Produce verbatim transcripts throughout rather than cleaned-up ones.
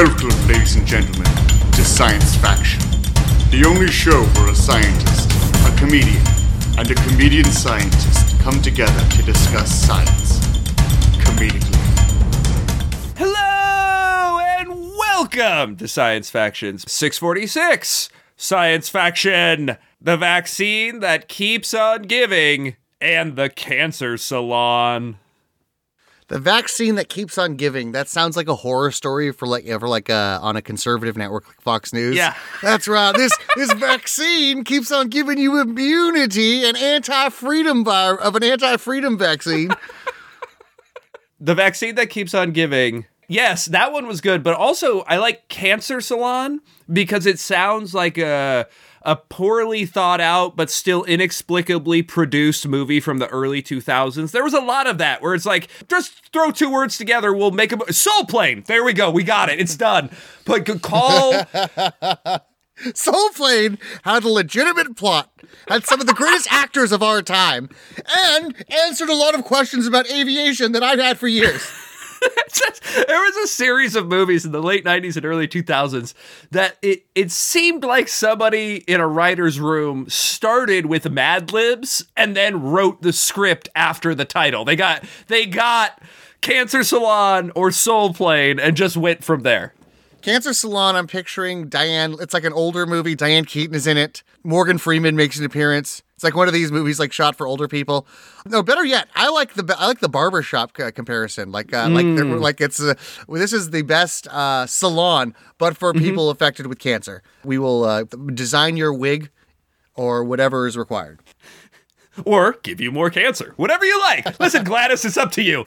Welcome, ladies and gentlemen, to Science Faction, the only show where a scientist, a comedian, and a comedian scientist come together to discuss science, comedically. Hello, and welcome to Science Faction's six forty-six, Science Faction, the vaccine that keeps on giving, and the cancer salon. The vaccine that keeps on giving. That sounds like a horror story for like ever, like uh, on a conservative network like Fox News. Yeah, that's right. This this vaccine keeps on giving you immunity and anti-freedom vi- of an anti-freedom vaccine. The vaccine that keeps on giving. Yes, that one was good, but also I like cancer salon because it sounds like a a poorly thought out but still inexplicably produced movie from the early two thousands. There was a lot of that where it's like, just throw two words together, we'll make a... Soul Plane! There we go, we got it, it's done. But call... Soul Plane had a legitimate plot, had some of the greatest actors of our time, and answered a lot of questions about aviation that I've had for years. There was a series of movies in the late nineties and early two thousands that it, it seemed like somebody in a writer's room started with Mad Libs and then wrote the script after the title. They got they got Cancer Salon or Soul Plane and just went from there. Cancer Salon, I'm picturing Diane. It's like an older movie. Diane Keaton is in it. Morgan Freeman makes an appearance. It's like one of these movies, like shot for older people. No, better yet, I like the I like the barbershop uh, comparison. Like, uh, mm. like, like it's uh, well, this is the best uh, salon, but for mm-hmm. people affected with cancer. We will uh, design your wig, or whatever is required, or give you more cancer, whatever you like. Listen, Gladys, it's up to you.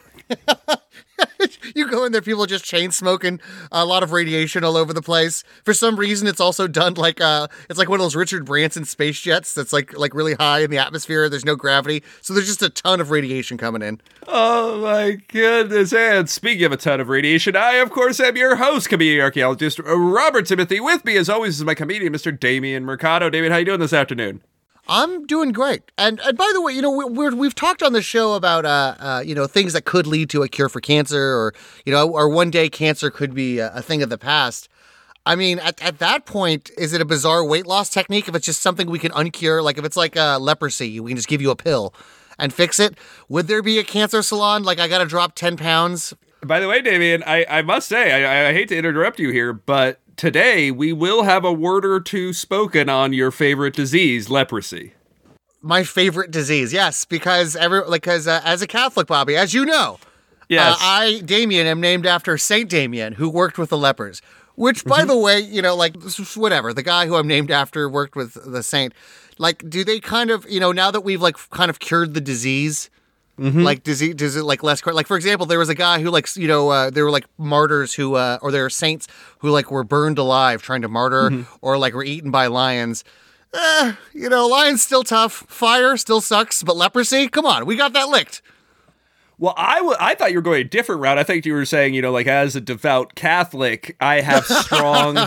You go in there, people just chain smoking, a lot of radiation all over the place. For some reason, it's also done like uh, it's like one of those Richard Branson space jets that's like like really high in the atmosphere. There's no gravity, so there's just a ton of radiation coming in. Oh my goodness! And speaking of a ton of radiation, I of course am your host, comedian archaeologist Robert Timothy. With me, as always, is my comedian, Mister Damian Mercado. David, how you doing this afternoon? I'm doing great. And and by the way, you know, we, we're, we've talked on the show about, uh, uh, you know, things that could lead to a cure for cancer or, you know, or one day cancer could be a, a thing of the past. I mean, at, at that point, is it a bizarre weight loss technique if it's just something we can uncure? Like if it's like uh, leprosy, we can just give you a pill and fix it. Would there be a cancer salon? Like I got to drop ten pounds. By the way, Damian, I, I must say, I, I hate to interrupt you here, but today, we will have a word or two spoken on your favorite disease, leprosy. My favorite disease, yes, because every, like, cause, uh, as a Catholic, Bobby, as you know, yes. uh, I, Damien, am named after Saint Damien, who worked with the lepers, which, by the way, you know, like, whatever, the guy who I'm named after worked with the saint. Like, do they kind of, you know, now that we've, like, kind of cured the disease... Mm-hmm. Like, does he, does it like less, like, for example, there was a guy who like, you know, uh, there were like martyrs who, uh, or there were saints who like were burned alive trying to martyr mm-hmm. or like were eaten by lions. Eh, you know, lions still tough. Fire still sucks, but leprosy, come on, we got that licked. Well, I, w- I thought you were going a different route. I think you were saying, you know, like as a devout Catholic, I have strong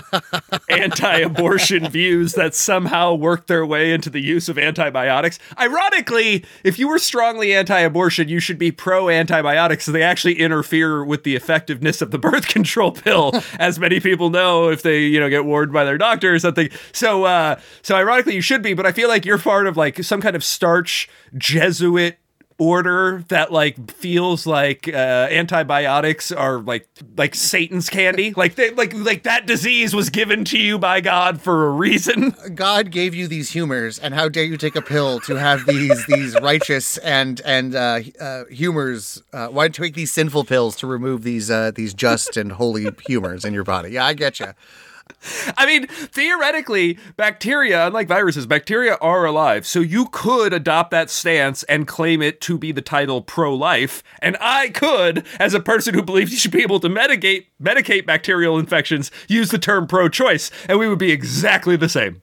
anti-abortion views that somehow work their way into the use of antibiotics. Ironically, if you were strongly anti-abortion, you should be pro-antibiotics, so they actually interfere with the effectiveness of the birth control pill, as many people know if they, you know, get warned by their doctor or something. So, uh, so ironically, you should be, but I feel like you're part of like some kind of starch Jesuit order that like feels like uh, antibiotics are like like Satan's candy, like they, like like that disease was given to you by God for a reason. God gave you these humors, and how dare you take a pill to have these these righteous and and uh, uh, humors? Uh, why take these sinful pills to remove these uh, these just and holy humors in your body? Yeah, I get you. I mean, theoretically, bacteria, unlike viruses, bacteria are alive. So you could adopt that stance and claim it to be the title pro-life. And I could, as a person who believes you should be able to medicate, medicate bacterial infections, use the term pro-choice. And we would be exactly the same.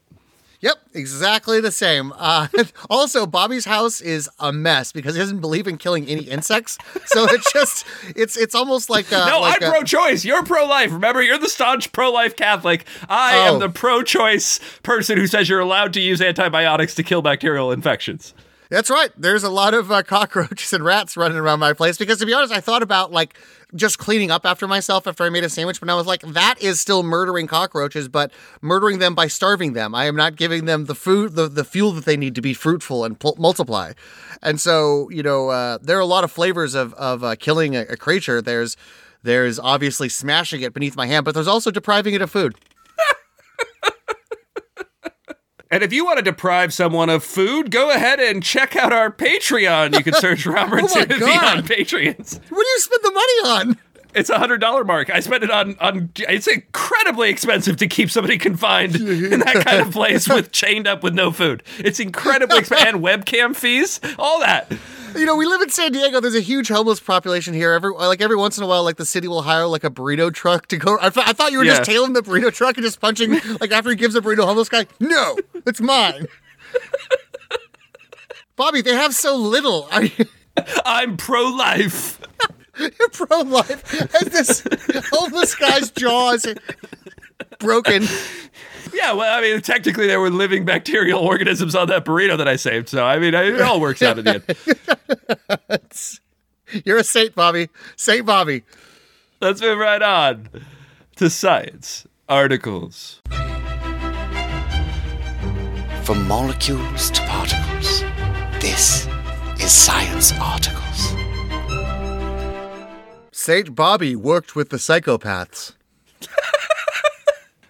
Yep, exactly the same. Uh, also, Bobby's house is a mess because he doesn't believe in killing any insects. So it's just, it's it's almost like a... No, like I'm a... pro-choice. You're pro-life. Remember, you're the staunch pro-life Catholic. I oh. am the pro-choice person who says you're allowed to use antibiotics to kill bacterial infections. That's right. There's a lot of uh, cockroaches and rats running around my place because, to be honest, I thought about like just cleaning up after myself after I made a sandwich, but I was like, that is still murdering cockroaches, but murdering them by starving them. I am not giving them the food, the, the fuel that they need to be fruitful and pl- multiply. And so, you know, uh, there are a lot of flavors of of uh, killing a, a creature. There's there's obviously smashing it beneath my hand, but there's also depriving it of food. And if you want to deprive someone of food, go ahead and check out our Patreon. You can search Robert and oh Timothy on Patreons. What do you spend the money on? It's a one hundred dollars mark. I spent it on, on... It's incredibly expensive to keep somebody confined in that kind of place with chained up with no food. It's incredibly expensive. And webcam fees, all that. You know, we live in San Diego. There's a huge homeless population here. Every like every once in a while, like the city will hire like a burrito truck to go. I, th- I thought you were yeah. just tailing the burrito truck and just punching like after he gives a burrito homeless guy. No, it's mine. Bobby, they have so little. Are you... I'm pro-life. You're pro-life. And this homeless guy's jaws broken. Yeah, well, I mean, technically there were living bacterial organisms on that burrito that I saved. So, I mean, it all works out in the end. You're a saint, Bobby. Saint Bobby. Let's move right on to science articles. From molecules to particles, this is Science Articles. Saint Bobby worked with the psychopaths.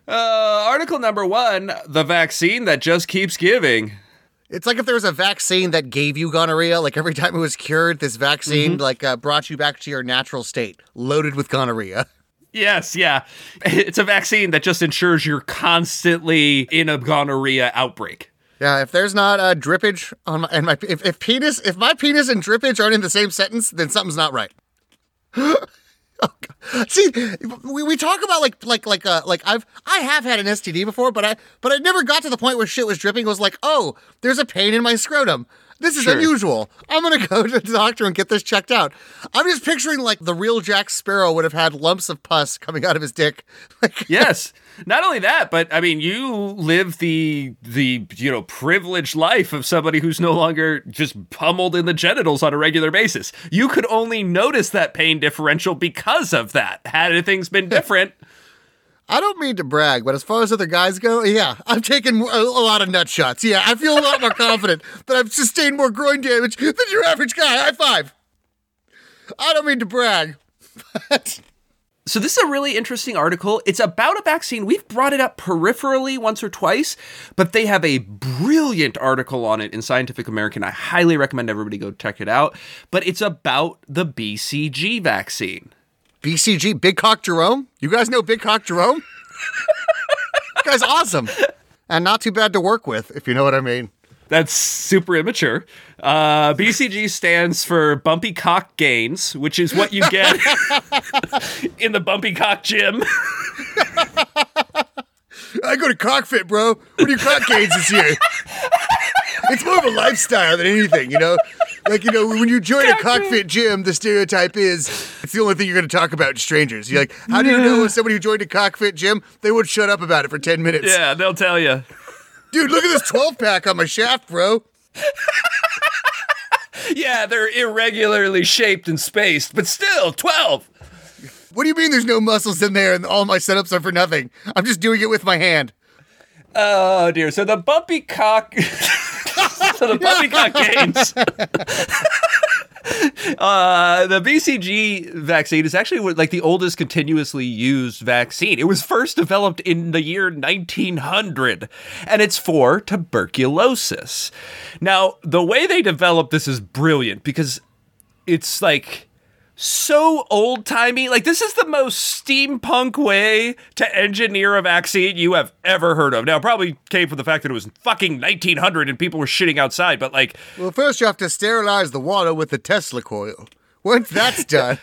Uh, article number one, the vaccine that just keeps giving. It's like if there was a vaccine that gave you gonorrhea, like every time it was cured, this vaccine mm-hmm. like uh, brought you back to your natural state, loaded with gonorrhea. Yes, yeah. It's a vaccine that just ensures you're constantly in a gonorrhea outbreak. Yeah, if there's not a drippage on my, and my if, if penis, if my penis and drippage aren't in the same sentence, then something's not right. Oh, see, we, we talk about like like like uh, like I've I have had an S T D before, but I but I never got to the point where shit was dripping. It was like, oh, there's a pain in my scrotum. This is sure. unusual. I'm gonna go to the doctor and get this checked out. I'm just picturing like the real Jack Sparrow would have had lumps of pus coming out of his dick. Like, yes. Not only that, but I mean, you live the the you know privileged life of somebody who's no longer just pummeled in the genitals on a regular basis. You could only notice that pain differential because of that. Had things been different, I don't mean to brag, but as far as other guys go, yeah, I'm taking a lot of nut shots. Yeah, I feel a lot more confident that I've sustained more groin damage than your average guy. High five. I don't mean to brag, but. So this is a really interesting article. It's about a vaccine. We've brought it up peripherally once or twice, but they have a brilliant article on it in Scientific American. I highly recommend everybody go check it out. But it's about the B C G vaccine. B C G, Big Cock Jerome? You guys know Big Cock Jerome? That guy's awesome. And not too bad to work with, if you know what I mean. That's super immature. Uh, B C G stands for Bumpy Cock Gains, which is what you get in the Bumpy Cock Gym. I go to CockFit, bro. What are your cock gains this year? It's more of a lifestyle than anything, you know? Like, you know, when you join a CockFit gym, the stereotype is it's the only thing you're going to talk about to strangers. You're like, how do you know if somebody who joined a CockFit gym, they would shut up about it for ten minutes? Yeah, they'll tell you. Dude, look at this twelve-pack on my shaft, bro. Yeah, they're irregularly shaped and spaced, but still, twelve. What do you mean there's no muscles in there and all my setups are for nothing? I'm just doing it with my hand. Oh, dear. So the bumpy cock... so the bumpy cock gains... uh, the B C G vaccine is actually like the oldest continuously used vaccine. It was first developed in the year nineteen hundred, and it's for tuberculosis. Now, the way they developed this is brilliant because it's like so old-timey. Like, this is the most steampunk way to engineer a vaccine you have ever heard of. Now, it probably came from the fact that it was fucking nineteen hundred and people were shitting outside, but like... Well, first you have to sterilize the water with the Tesla coil. Once that's done...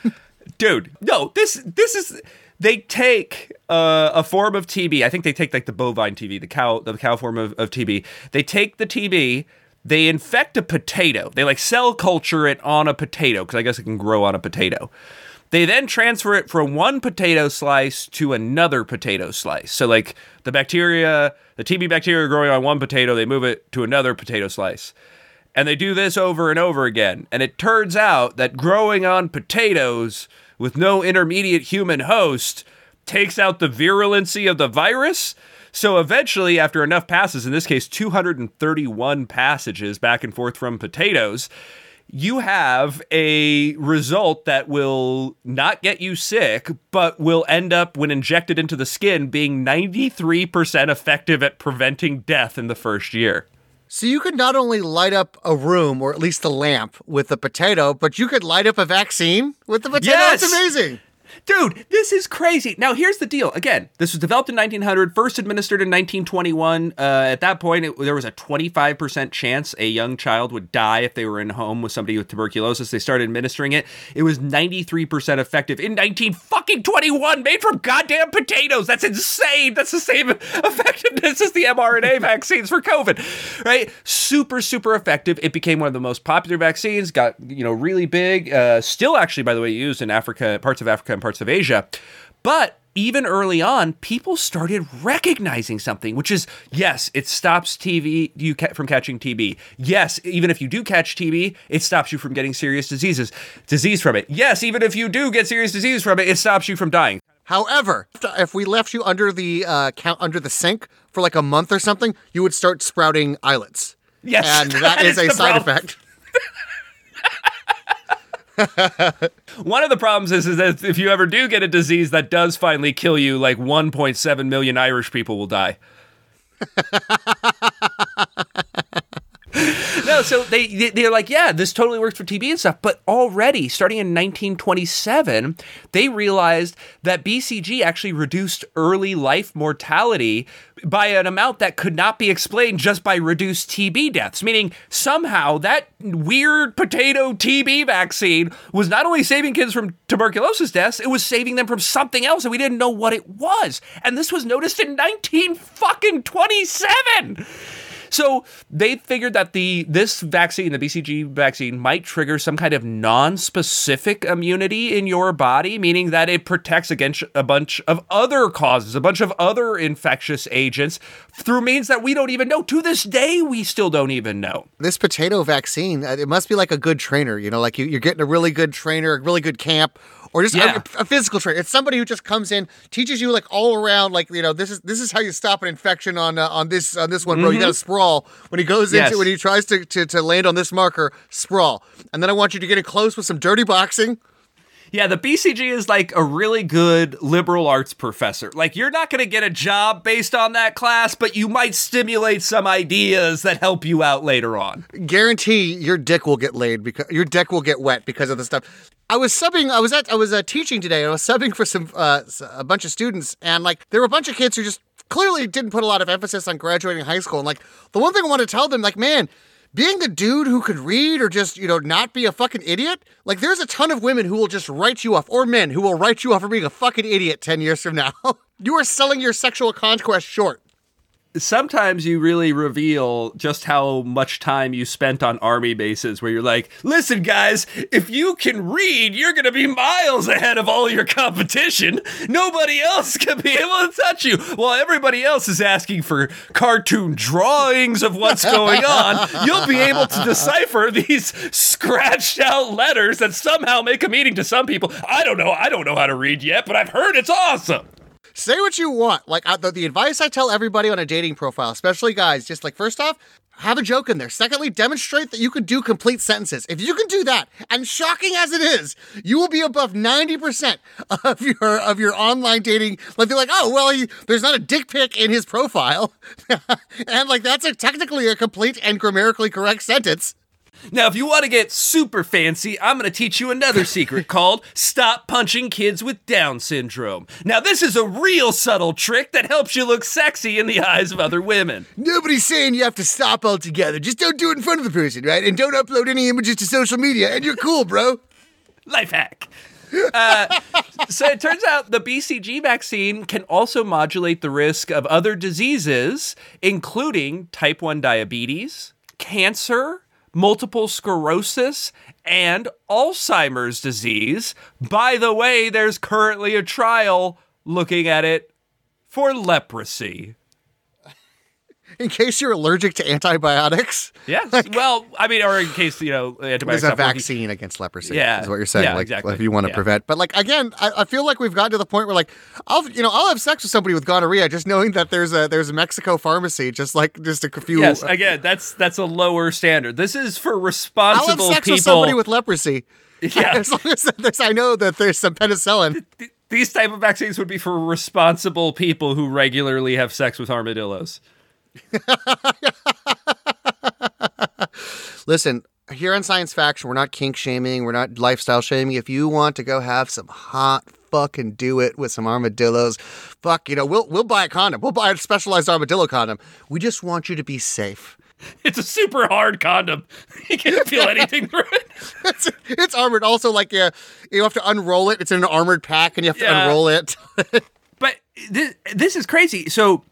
Dude, no, this this is... They take uh, a form of T B. I think they take, like, the bovine T B, the cow the cow form of, of T B. They take the T B... They infect a potato. They, like, cell culture it on a potato, because I guess it can grow on a potato. They then transfer it from one potato slice to another potato slice. So, like, the bacteria, the T B bacteria growing on one potato, they move it to another potato slice. And they do this over and over again. And it turns out that growing on potatoes with no intermediate human host takes out the virulency of the virus. So eventually, after enough passes, in this case, two hundred thirty-one passages back and forth from potatoes, you have a result that will not get you sick, but will end up, when injected into the skin, being ninety-three percent effective at preventing death in the first year. So you could not only light up a room, or at least a lamp, with a potato, but you could light up a vaccine with the potato? Yes! That's amazing! Dude, this is crazy. Now, here's the deal. Again, this was developed in nineteen hundred, first administered in nineteen twenty-one. Uh, at that point, it, there was a twenty-five percent chance a young child would die if they were in home with somebody with tuberculosis. They started administering it. It was ninety-three percent effective in nineteen fucking twenty-one, made from goddamn potatoes. That's insane. That's the same effectiveness as the mRNA vaccines for COVID, right? Super, super effective. It became one of the most popular vaccines, got, you know, really big, uh, still actually, by the way, used in Africa, parts of Africa and parts of Asia. But even early on, people started recognizing something, which is, yes, it stops T B you ca- from catching T B. Yes, even if you do catch T B, it stops you from getting serious diseases, disease from it. Yes, even if you do get serious disease from it, it stops you from dying. However, if we left you under the uh, count under the sink for like a month or something, you would start sprouting islets. Yes, and that, that is, is a side problem. effect. One of the problems is, is that if you ever do get a disease that does finally kill you, like one point seven million Irish people will die. No, so they, they're like, yeah, this totally works for T B and stuff. But already, starting in nineteen twenty-seven, they realized that B C G actually reduced early life mortality by an amount that could not be explained just by reduced T B deaths, meaning somehow that weird potato T B vaccine was not only saving kids from tuberculosis deaths, it was saving them from something else, and we didn't know what it was. And this was noticed in nineteen fucking twenty-seven. So they figured that the this vaccine, the B C G vaccine, might trigger some kind of non-specific immunity in your body, meaning that it protects against a bunch of other causes, a bunch of other infectious agents through means that we don't even know. To this day, we still don't even know. This potato vaccine, it must be like a good trainer, you know, like you, you're getting a really good trainer, a really good camp. Or just yeah. a, a physical trainer. It's somebody who just comes in, teaches you like all around, like, you know, this is this is how you stop an infection on uh, on this on this one, bro. Mm-hmm. You got to sprawl when he goes yes. into when he tries to, to to land on this marker, sprawl. And then I want you to get in close with some dirty boxing. Yeah, the B C G is like a really good liberal arts professor. Like, you're not going to get a job based on that class, but you might stimulate some ideas that help you out later on. Guarantee your dick will get laid because your dick will get wet because of the stuff. I was subbing. I was at. I was uh, teaching today, and I was subbing for some uh, a bunch of students, and like there were a bunch of kids who just clearly didn't put a lot of emphasis on graduating high school. And like the one thing I want to tell them, like, man. Being the dude who could read or just, you know, not be a fucking idiot, like, there's a ton of women who will just write you off, or men who will write you off for being a fucking idiot ten years from now. You are selling your sexual conquest short. Sometimes you really reveal just how much time you spent on army bases where you're like, listen, guys, if you can read, you're going to be miles ahead of all your competition. Nobody else can be able to touch you. While everybody else is asking for cartoon drawings of what's going on, you'll be able to decipher these scratched out letters that somehow make a meaning to some people. I don't know. I don't know how to read yet, but I've heard it's awesome. Say what you want. Like, I, the, the advice I tell everybody on a dating profile, especially guys, just like, first off, have a joke in there. Secondly, demonstrate that you can do complete sentences. If you can do that, and shocking as it is, you will be above ninety percent of your of your online dating. Like, they're like, oh, well, he, there's not a dick pic in his profile. And, like, that's a, technically a complete and grammatically correct sentence. Now, if you want to get super fancy, I'm going to teach you another secret called Stop Punching Kids with Down Syndrome. Now, this is a real subtle trick that helps you look sexy in the eyes of other women. Nobody's saying you have to stop altogether. Just don't do it in front of the person, right? And don't upload any images to social media, and you're cool, bro. Life hack. Uh, so it turns out the B C G vaccine can also modulate the risk of other diseases, including type one diabetes, cancer, multiple sclerosis, and Alzheimer's disease. By the way, there's currently a trial looking at it for leprosy. in case you're allergic to antibiotics. Yeah. Like, well, I mean, or in case, you know, antibiotics. There's a vaccine working. against leprosy. Yeah. Is what you're saying. Yeah, like, exactly. If you want to yeah. prevent. But, like, again, I, I feel like we've gotten to the point where, like, I'll, you know, I'll have sex with somebody with gonorrhea just knowing that there's a, there's a Mexico pharmacy, just like, just a few. Yes. Again, that's, that's a lower standard. This is for responsible people. I'll have sex people. with somebody with leprosy. Yeah. As long as there's, I know that there's some penicillin. These type of vaccines would be for responsible people who regularly have sex with armadillos. Listen, here on Science Faction, we're not kink shaming. We're not lifestyle shaming. If you want to go have some hot fucking do it with some armadillos, fuck, you know, we'll we'll buy a condom. We'll buy a specialized armadillo condom. We just want you to be safe. It's a super hard condom. You can't feel anything through it. It's, it's armored. Also, like, yeah, you have to unroll it. It's in an armored pack, and you have to yeah. unroll it. But this, this is crazy. So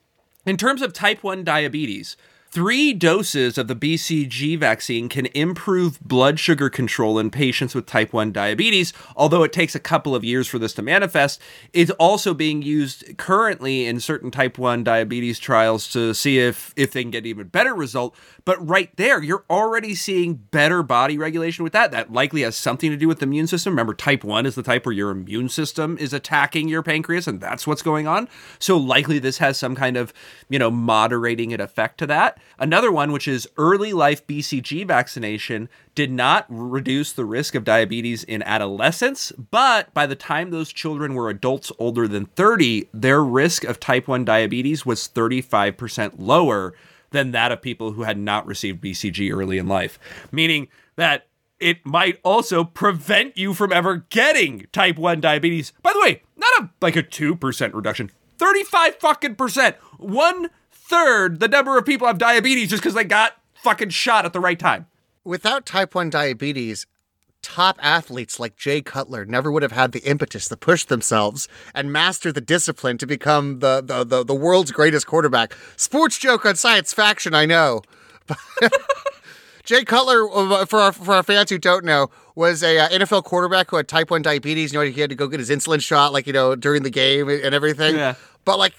in terms of type one diabetes, three doses of the B C G vaccine can improve blood sugar control in patients with type one diabetes, although it takes a couple of years for this to manifest. It's also being used currently in certain type one diabetes trials to see if, if they can get an even better result. But right there, you're already seeing better body regulation with that. That likely has something to do with the immune system. Remember, type one is the type where your immune system is attacking your pancreas, and that's what's going on. So likely this has some kind of, you know, moderating it effect to that. Another one, which is early life B C G vaccination, did not reduce the risk of diabetes in adolescence, but by the time those children were adults older than thirty, their risk of type one diabetes was thirty-five percent lower than that of people who had not received B C G early in life, meaning that it might also prevent you from ever getting type one diabetes. By the way, not a like a two percent reduction, thirty-five fucking percent, one third the number of people have diabetes just because they got fucking shot at the right time. Without type one diabetes, top athletes like Jay Cutler never would have had the impetus to push themselves and master the discipline to become the the the, the world's greatest quarterback. Sports joke on Science Faction, I know. Jay Cutler, for our, for our fans who don't know, was a uh, N F L quarterback who had type one diabetes. You know, he had to go get his insulin shot, like, you know, during the game and everything. Yeah. But, like,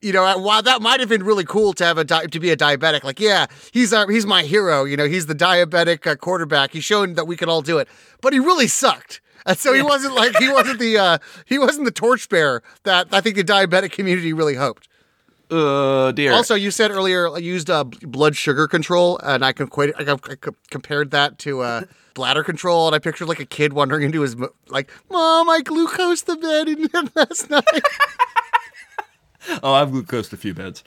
you know, while that might have been really cool to have a di- to be a diabetic, like, yeah, he's our, he's my hero. You know, he's the diabetic uh, quarterback. He's shown that we can all do it, but he really sucked, and so he wasn't like he wasn't the uh, he wasn't the torchbearer that I think the diabetic community really hoped. Uh, dear. Also, you said earlier I used uh, blood sugar control, and I, conqu- I, I co- compared that to uh, bladder control, and I pictured like a kid wandering into his mo- like, Mom, I glucosed the bed in here last night. Oh, I've glucosed a few beds.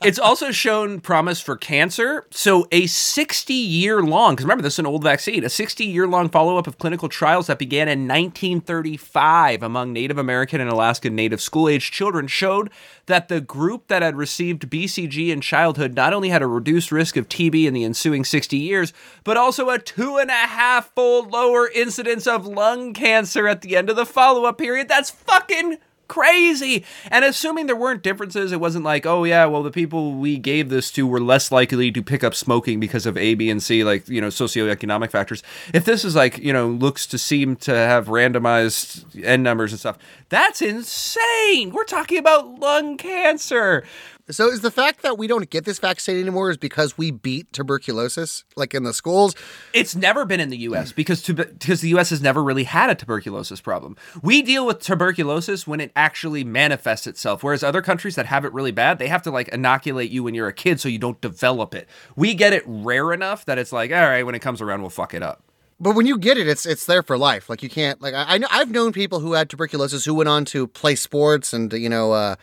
It's also shown promise for cancer. So a sixty-year-long, because remember, this is an old vaccine, a sixty-year-long follow-up of clinical trials that began in nineteen thirty-five among Native American and Alaska Native school-aged children showed that the group that had received B C G in childhood not only had a reduced risk of T B in the ensuing sixty years, but also a two-and-a-half-fold lower incidence of lung cancer at the end of the follow-up period. That's fucking crazy. And assuming there weren't differences, it wasn't like, oh yeah, well, the people we gave this to were less likely to pick up smoking because of A, B, and C, like, you know, socioeconomic factors. If this is like, you know, looks to seem to have randomized N numbers and stuff, that's insane. We're talking about lung cancer. So is the fact that we don't get this vaccine anymore is because we beat tuberculosis, like, in the schools? It's never been in the U S because tu- because the U S has never really had a tuberculosis problem. We deal with tuberculosis when it actually manifests itself, whereas other countries that have it really bad, they have to, like, inoculate you when you're a kid so you don't develop it. We get it rare enough that it's like, all right, when it comes around, we'll fuck it up. But when you get it, it's it's there for life. Like, you can't, like, I, I know, I've known people who had tuberculosis who went on to play sports and, you know, uh,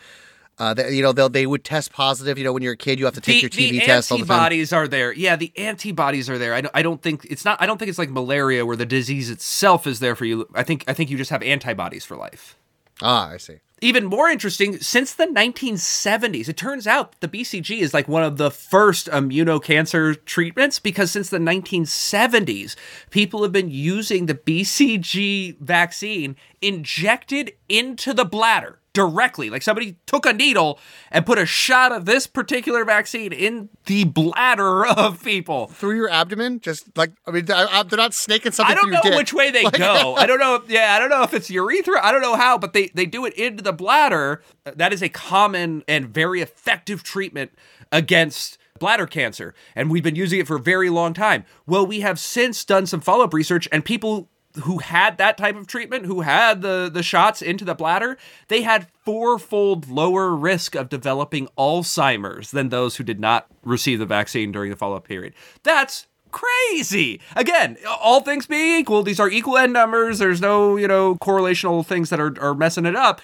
Uh, they, you know, they they would test positive. You know, when you're a kid, you have to take the, your T B the test all the time. The antibodies are there. Yeah, the antibodies are there. I don't, I don't think it's not. I don't think it's like malaria where the disease itself is there for you. I think I think you just have antibodies for life. Ah, I see. Even more interesting, since the nineteen seventies, it turns out the B C G is like one of the first immunocancer treatments, because since the nineteen seventies, people have been using the B C G vaccine injected into the bladder. directly. Like somebody took a needle and put a shot of this particular vaccine in the bladder of people. Through your abdomen? Just like, I mean, they're not snaking something through your dick. I don't know which way they like, go. I don't know. If, yeah, I don't know if it's urethra. I don't know how, but they, they do it into the bladder. That is a common and very effective treatment against bladder cancer. And we've been using it for a very long time. Well, we have since done some follow-up research, and people who had that type of treatment, who had the, the shots into the bladder, they had fourfold lower risk of developing Alzheimer's than those who did not receive the vaccine during the follow-up period. That's crazy. Again, all things being equal, these are equal end numbers. There's no, you know, correlational things that are, are messing it up.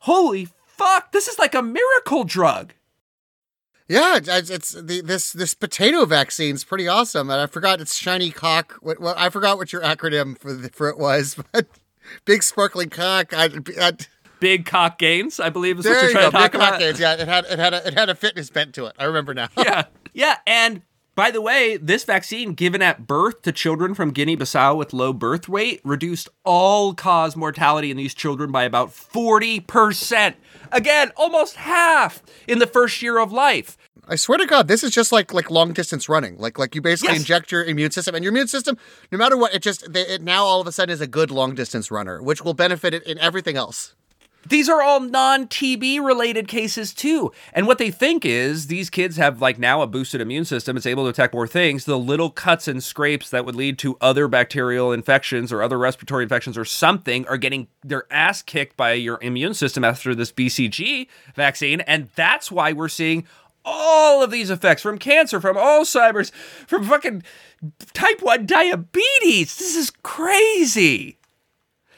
Holy fuck, this is like a miracle drug. Yeah, it's, it's the, this this potato vaccine's pretty awesome, and I forgot it's shiny cock. What, what I forgot what your acronym for the, for it was, but big sparkling cock. I, I, big cock gains, I believe, is what you're trying you to talk big about. Cock gains. Yeah, it had it had a, it had a fitness bent to it. I remember now. Yeah, yeah, and by the way, this vaccine given at birth to children from Guinea-Bissau with low birth weight reduced all-cause mortality in these children by about forty percent. Again, almost half in the first year of life. I swear to God, this is just like like long distance running. Like like you basically yes. inject your immune system, and your immune system, no matter what, it just they, it now all of a sudden is a good long distance runner, which will benefit it in everything else. These are all non-T B related cases too. And what they think is these kids have like now a boosted immune system. It's able to attack more things. The little cuts and scrapes that would lead to other bacterial infections or other respiratory infections or something are getting their ass kicked by your immune system after this B C G vaccine. And that's why we're seeing all of these effects from cancer, from Alzheimer's, from fucking type one diabetes. This is crazy.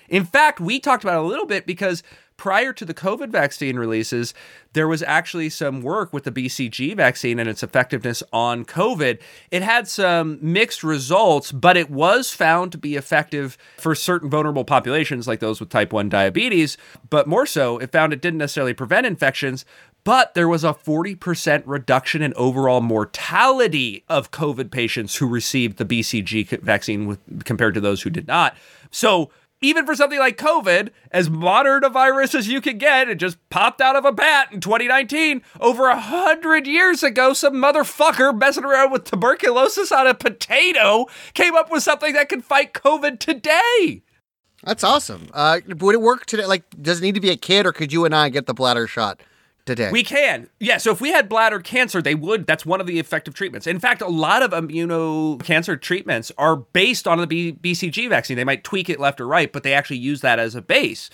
In fact, we talked about it a little bit because prior to the COVID vaccine releases, there was actually some work with the B C G vaccine and its effectiveness on COVID. It had some mixed results, but it was found to be effective for certain vulnerable populations like those with type one diabetes. But more so, it found it didn't necessarily prevent infections, but there was a forty percent reduction in overall mortality of COVID patients who received the B C G vaccine with, compared to those who did not. So even for something like COVID, as modern a virus as you can get, it just popped out of a bat in twenty nineteen. Over one hundred years ago, some motherfucker messing around with tuberculosis on a potato came up with something that can fight COVID today. That's awesome. Uh, would it work today? Like, does it need to be a kid, or could you and I get the bladder shot today? We can. Yeah, so if we had bladder cancer, they would. That's one of the effective treatments. In fact, a lot of immunocancer treatments are based on the B- BCG vaccine. They might tweak it left or right, but they actually use that as a base.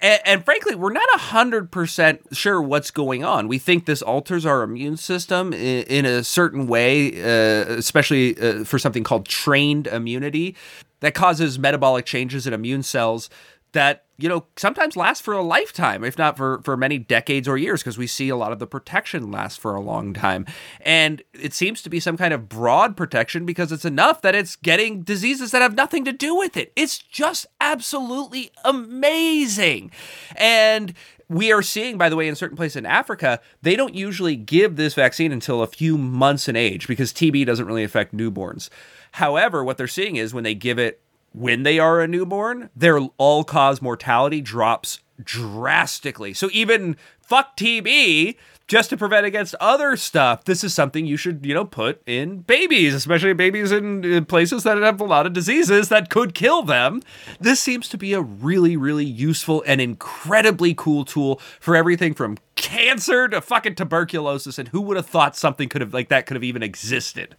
And, and frankly, we're not one hundred percent sure what's going on. We think this alters our immune system in, in a certain way, uh, especially uh, for something called trained immunity that causes metabolic changes in immune cells that, you know, sometimes last for a lifetime, if not for, for many decades or years, because we see a lot of the protection lasts for a long time. And it seems to be some kind of broad protection because it's enough that it's getting diseases that have nothing to do with it. It's just absolutely amazing. And we are seeing, by the way, in certain places in Africa, they don't usually give this vaccine until a few months in age because T B doesn't really affect newborns. However, what they're seeing is when they give it when they are a newborn, their all-cause mortality drops drastically. So even fuck T B, just to prevent against other stuff, this is something you should, you know, put in babies, especially babies in, in places that have a lot of diseases that could kill them. This seems to be a really, really useful and incredibly cool tool for everything from cancer to fucking tuberculosis. And who would have thought something could have like that could have even existed?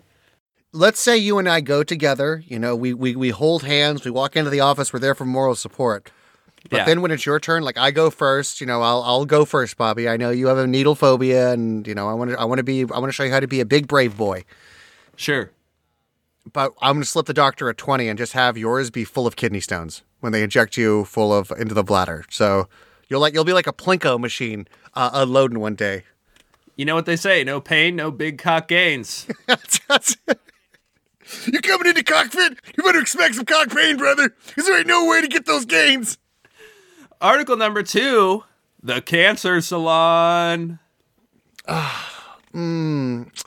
Let's say you and I go together, you know, we, we, we hold hands, we walk into the office, we're there for moral support. But yeah. Then when it's your turn, like I go first, you know, I'll, I'll go first, Bobby. I know you have a needle phobia and, you know, I want to, I want to be, I want to show you how to be a big brave boy. Sure. But I'm going to slip the doctor a twenty and just have yours be full of kidney stones when they inject you full of into the bladder. So you'll like, you'll be like a Plinko machine, uh, unloading one day. You know what they say? No pain, no big cock gains. that's, that's it. You're coming into cockpit? You better expect some cock pain, brother, because there ain't no way to get those gains. Article number two, the Cancer Salon. Uh, mm,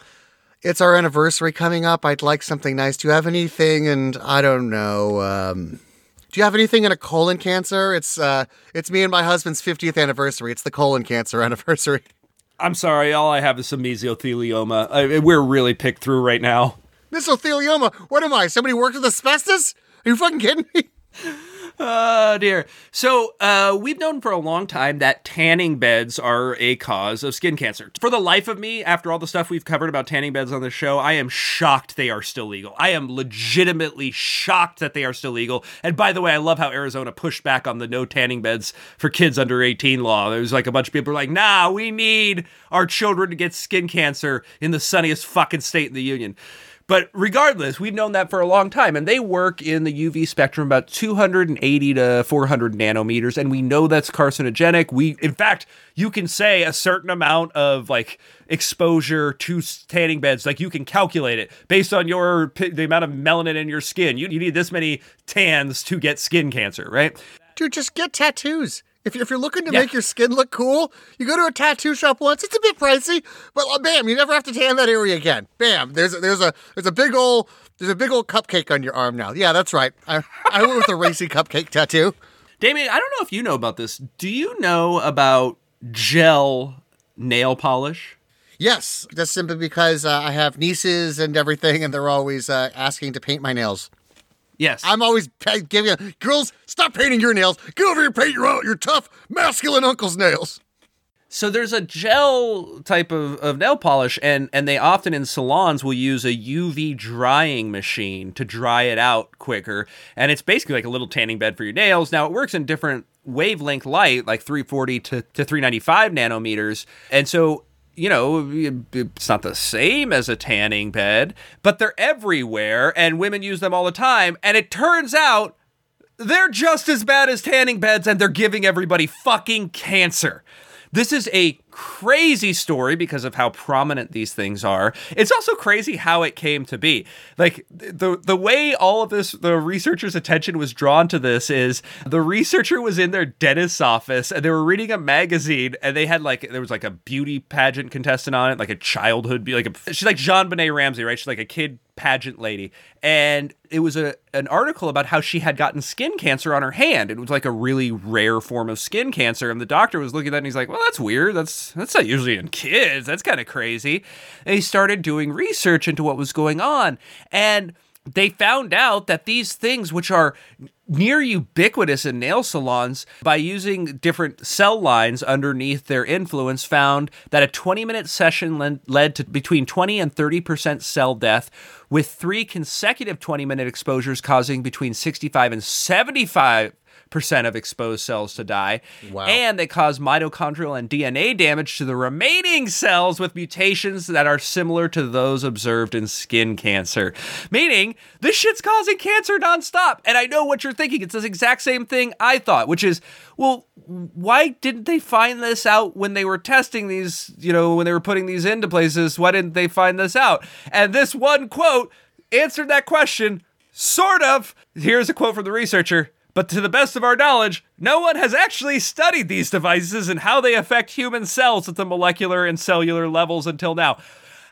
it's our anniversary coming up. I'd like something nice. Do you have anything? And I don't know. Um, do you have anything in a colon cancer? It's uh, it's me and my husband's fiftieth anniversary. It's the colon cancer anniversary. I'm sorry. All I have is some mesothelioma. I, we're really picked through right now. Mesothelioma? What am I? Somebody worked with asbestos? Are you fucking kidding me? Oh, dear. So uh, we've known for a long time that tanning beds are a cause of skin cancer. For the life of me, after all the stuff we've covered about tanning beds on the show, I am shocked they are still legal. I am legitimately shocked that they are still legal. And by the way, I love how Arizona pushed back on the no tanning beds for kids under eighteen law. There was like a bunch of people were like, nah, we need our children to get skin cancer in the sunniest fucking state in the union. But regardless, we've known that for a long time, and they work in the U V spectrum about two hundred eighty to four hundred nanometers, and we know that's carcinogenic. We, in fact, you can say a certain amount of like exposure to tanning beds, like you can calculate it based on your the amount of melanin in your skin. You, you need this many tans to get skin cancer, right? Dude, just get tattoos. If you're, if you're looking to yeah. make your skin look cool, you go to a tattoo shop once. It's a bit pricey, but bam, you never have to tan that area again. Bam, there's a, there's a there's a big old there's a big old cupcake on your arm now. Yeah, that's right. I, I went with a racy cupcake tattoo. Damien, I don't know if you know about this. Do you know about gel nail polish? Yes, that's simply because uh, I have nieces and everything, and they're always uh, asking to paint my nails. Yes. I'm always giving a, girls, stop painting your nails. Get over here and paint your own, your tough, masculine uncle's nails. So there's a gel type of, of nail polish, and, and they often in salons will use a U V drying machine to dry it out quicker. And it's basically like a little tanning bed for your nails. Now, it works in different wavelength light, like three forty to three ninety-five nanometers. And so, you know, it's not the same as a tanning bed, but they're everywhere and women use them all the time. And it turns out they're just as bad as tanning beds and they're giving everybody fucking cancer. This is a crazy story because of how prominent these things are. It's also crazy how it came to be. Like the the way all of this, the researcher's attention was drawn to this is the researcher was in their dentist's office and they were reading a magazine and they had like, there was like a beauty pageant contestant on it, like a childhood, like a, she's like JonBenét Ramsey, right? She's like a kid pageant lady. And it was a an article about how she had gotten skin cancer on her hand. It was like a really rare form of skin cancer. And the doctor was looking at it and he's like, well, that's weird. That's, That's not usually in kids. That's kind of crazy. They started doing research into what was going on. And they found out that these things, which are near ubiquitous in nail salons, by using different cell lines underneath their influence, found that a twenty-minute session led, led to between twenty and thirty percent cell death, with three consecutive twenty-minute exposures causing between sixty-five and seventy-five percent of exposed cells to die. Wow. And they cause mitochondrial and D N A damage to the remaining cells with mutations that are similar to those observed in skin cancer. Meaning, this shit's causing cancer nonstop. And I know what you're thinking. It's this exact same thing I thought, which is, well, why didn't they find this out when they were testing these, you know, when they were putting these into places? Why didn't they find this out? And this one quote answered that question, sort of. Here's a quote from the researcher. But to the best of our knowledge, no one has actually studied these devices and how they affect human cells at the molecular and cellular levels until now.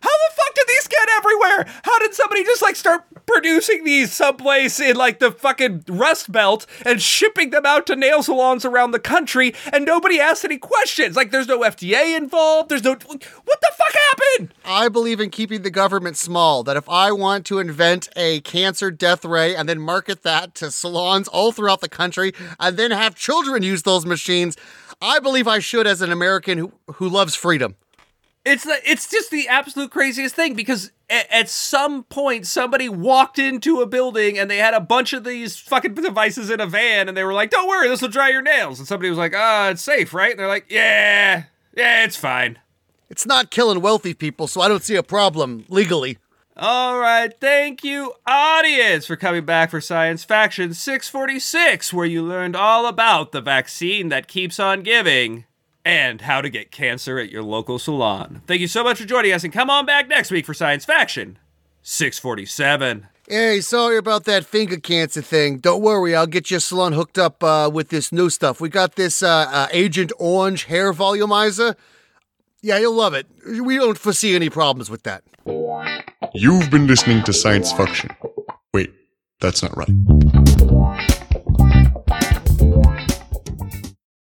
How the fuck did these get everywhere? How did somebody just like start producing these someplace in like the fucking Rust Belt and shipping them out to nail salons around the country and nobody asked any questions? Like there's no F D A involved. There's no, what the fuck happened? I believe in keeping the government small, that if I want to invent a cancer death ray and then market that to salons all throughout the country and then have children use those machines, I believe I should as an American who, who loves freedom. It's the, it's just the absolute craziest thing because a, at some point somebody walked into a building and they had a bunch of these fucking devices in a van and they were like, don't worry, this will dry your nails. And somebody was like, ah, oh, it's safe, right? And they're like, yeah, yeah, it's fine. It's not killing wealthy people, so I don't see a problem legally. All right, thank you, audience, for coming back for Science Faction six forty-six, where you learned all about the vaccine that keeps on giving and how to get cancer at your local salon. Thank you so much for joining us, and come on back next week for Science Faction six forty-seven. Hey, sorry about that finger cancer thing. Don't worry, I'll get your salon hooked up uh, with this new stuff. We got this uh, uh, Agent Orange hair volumizer. Yeah, you'll love it. We don't foresee any problems with that. You've been listening to Science Faction. Wait, that's not right.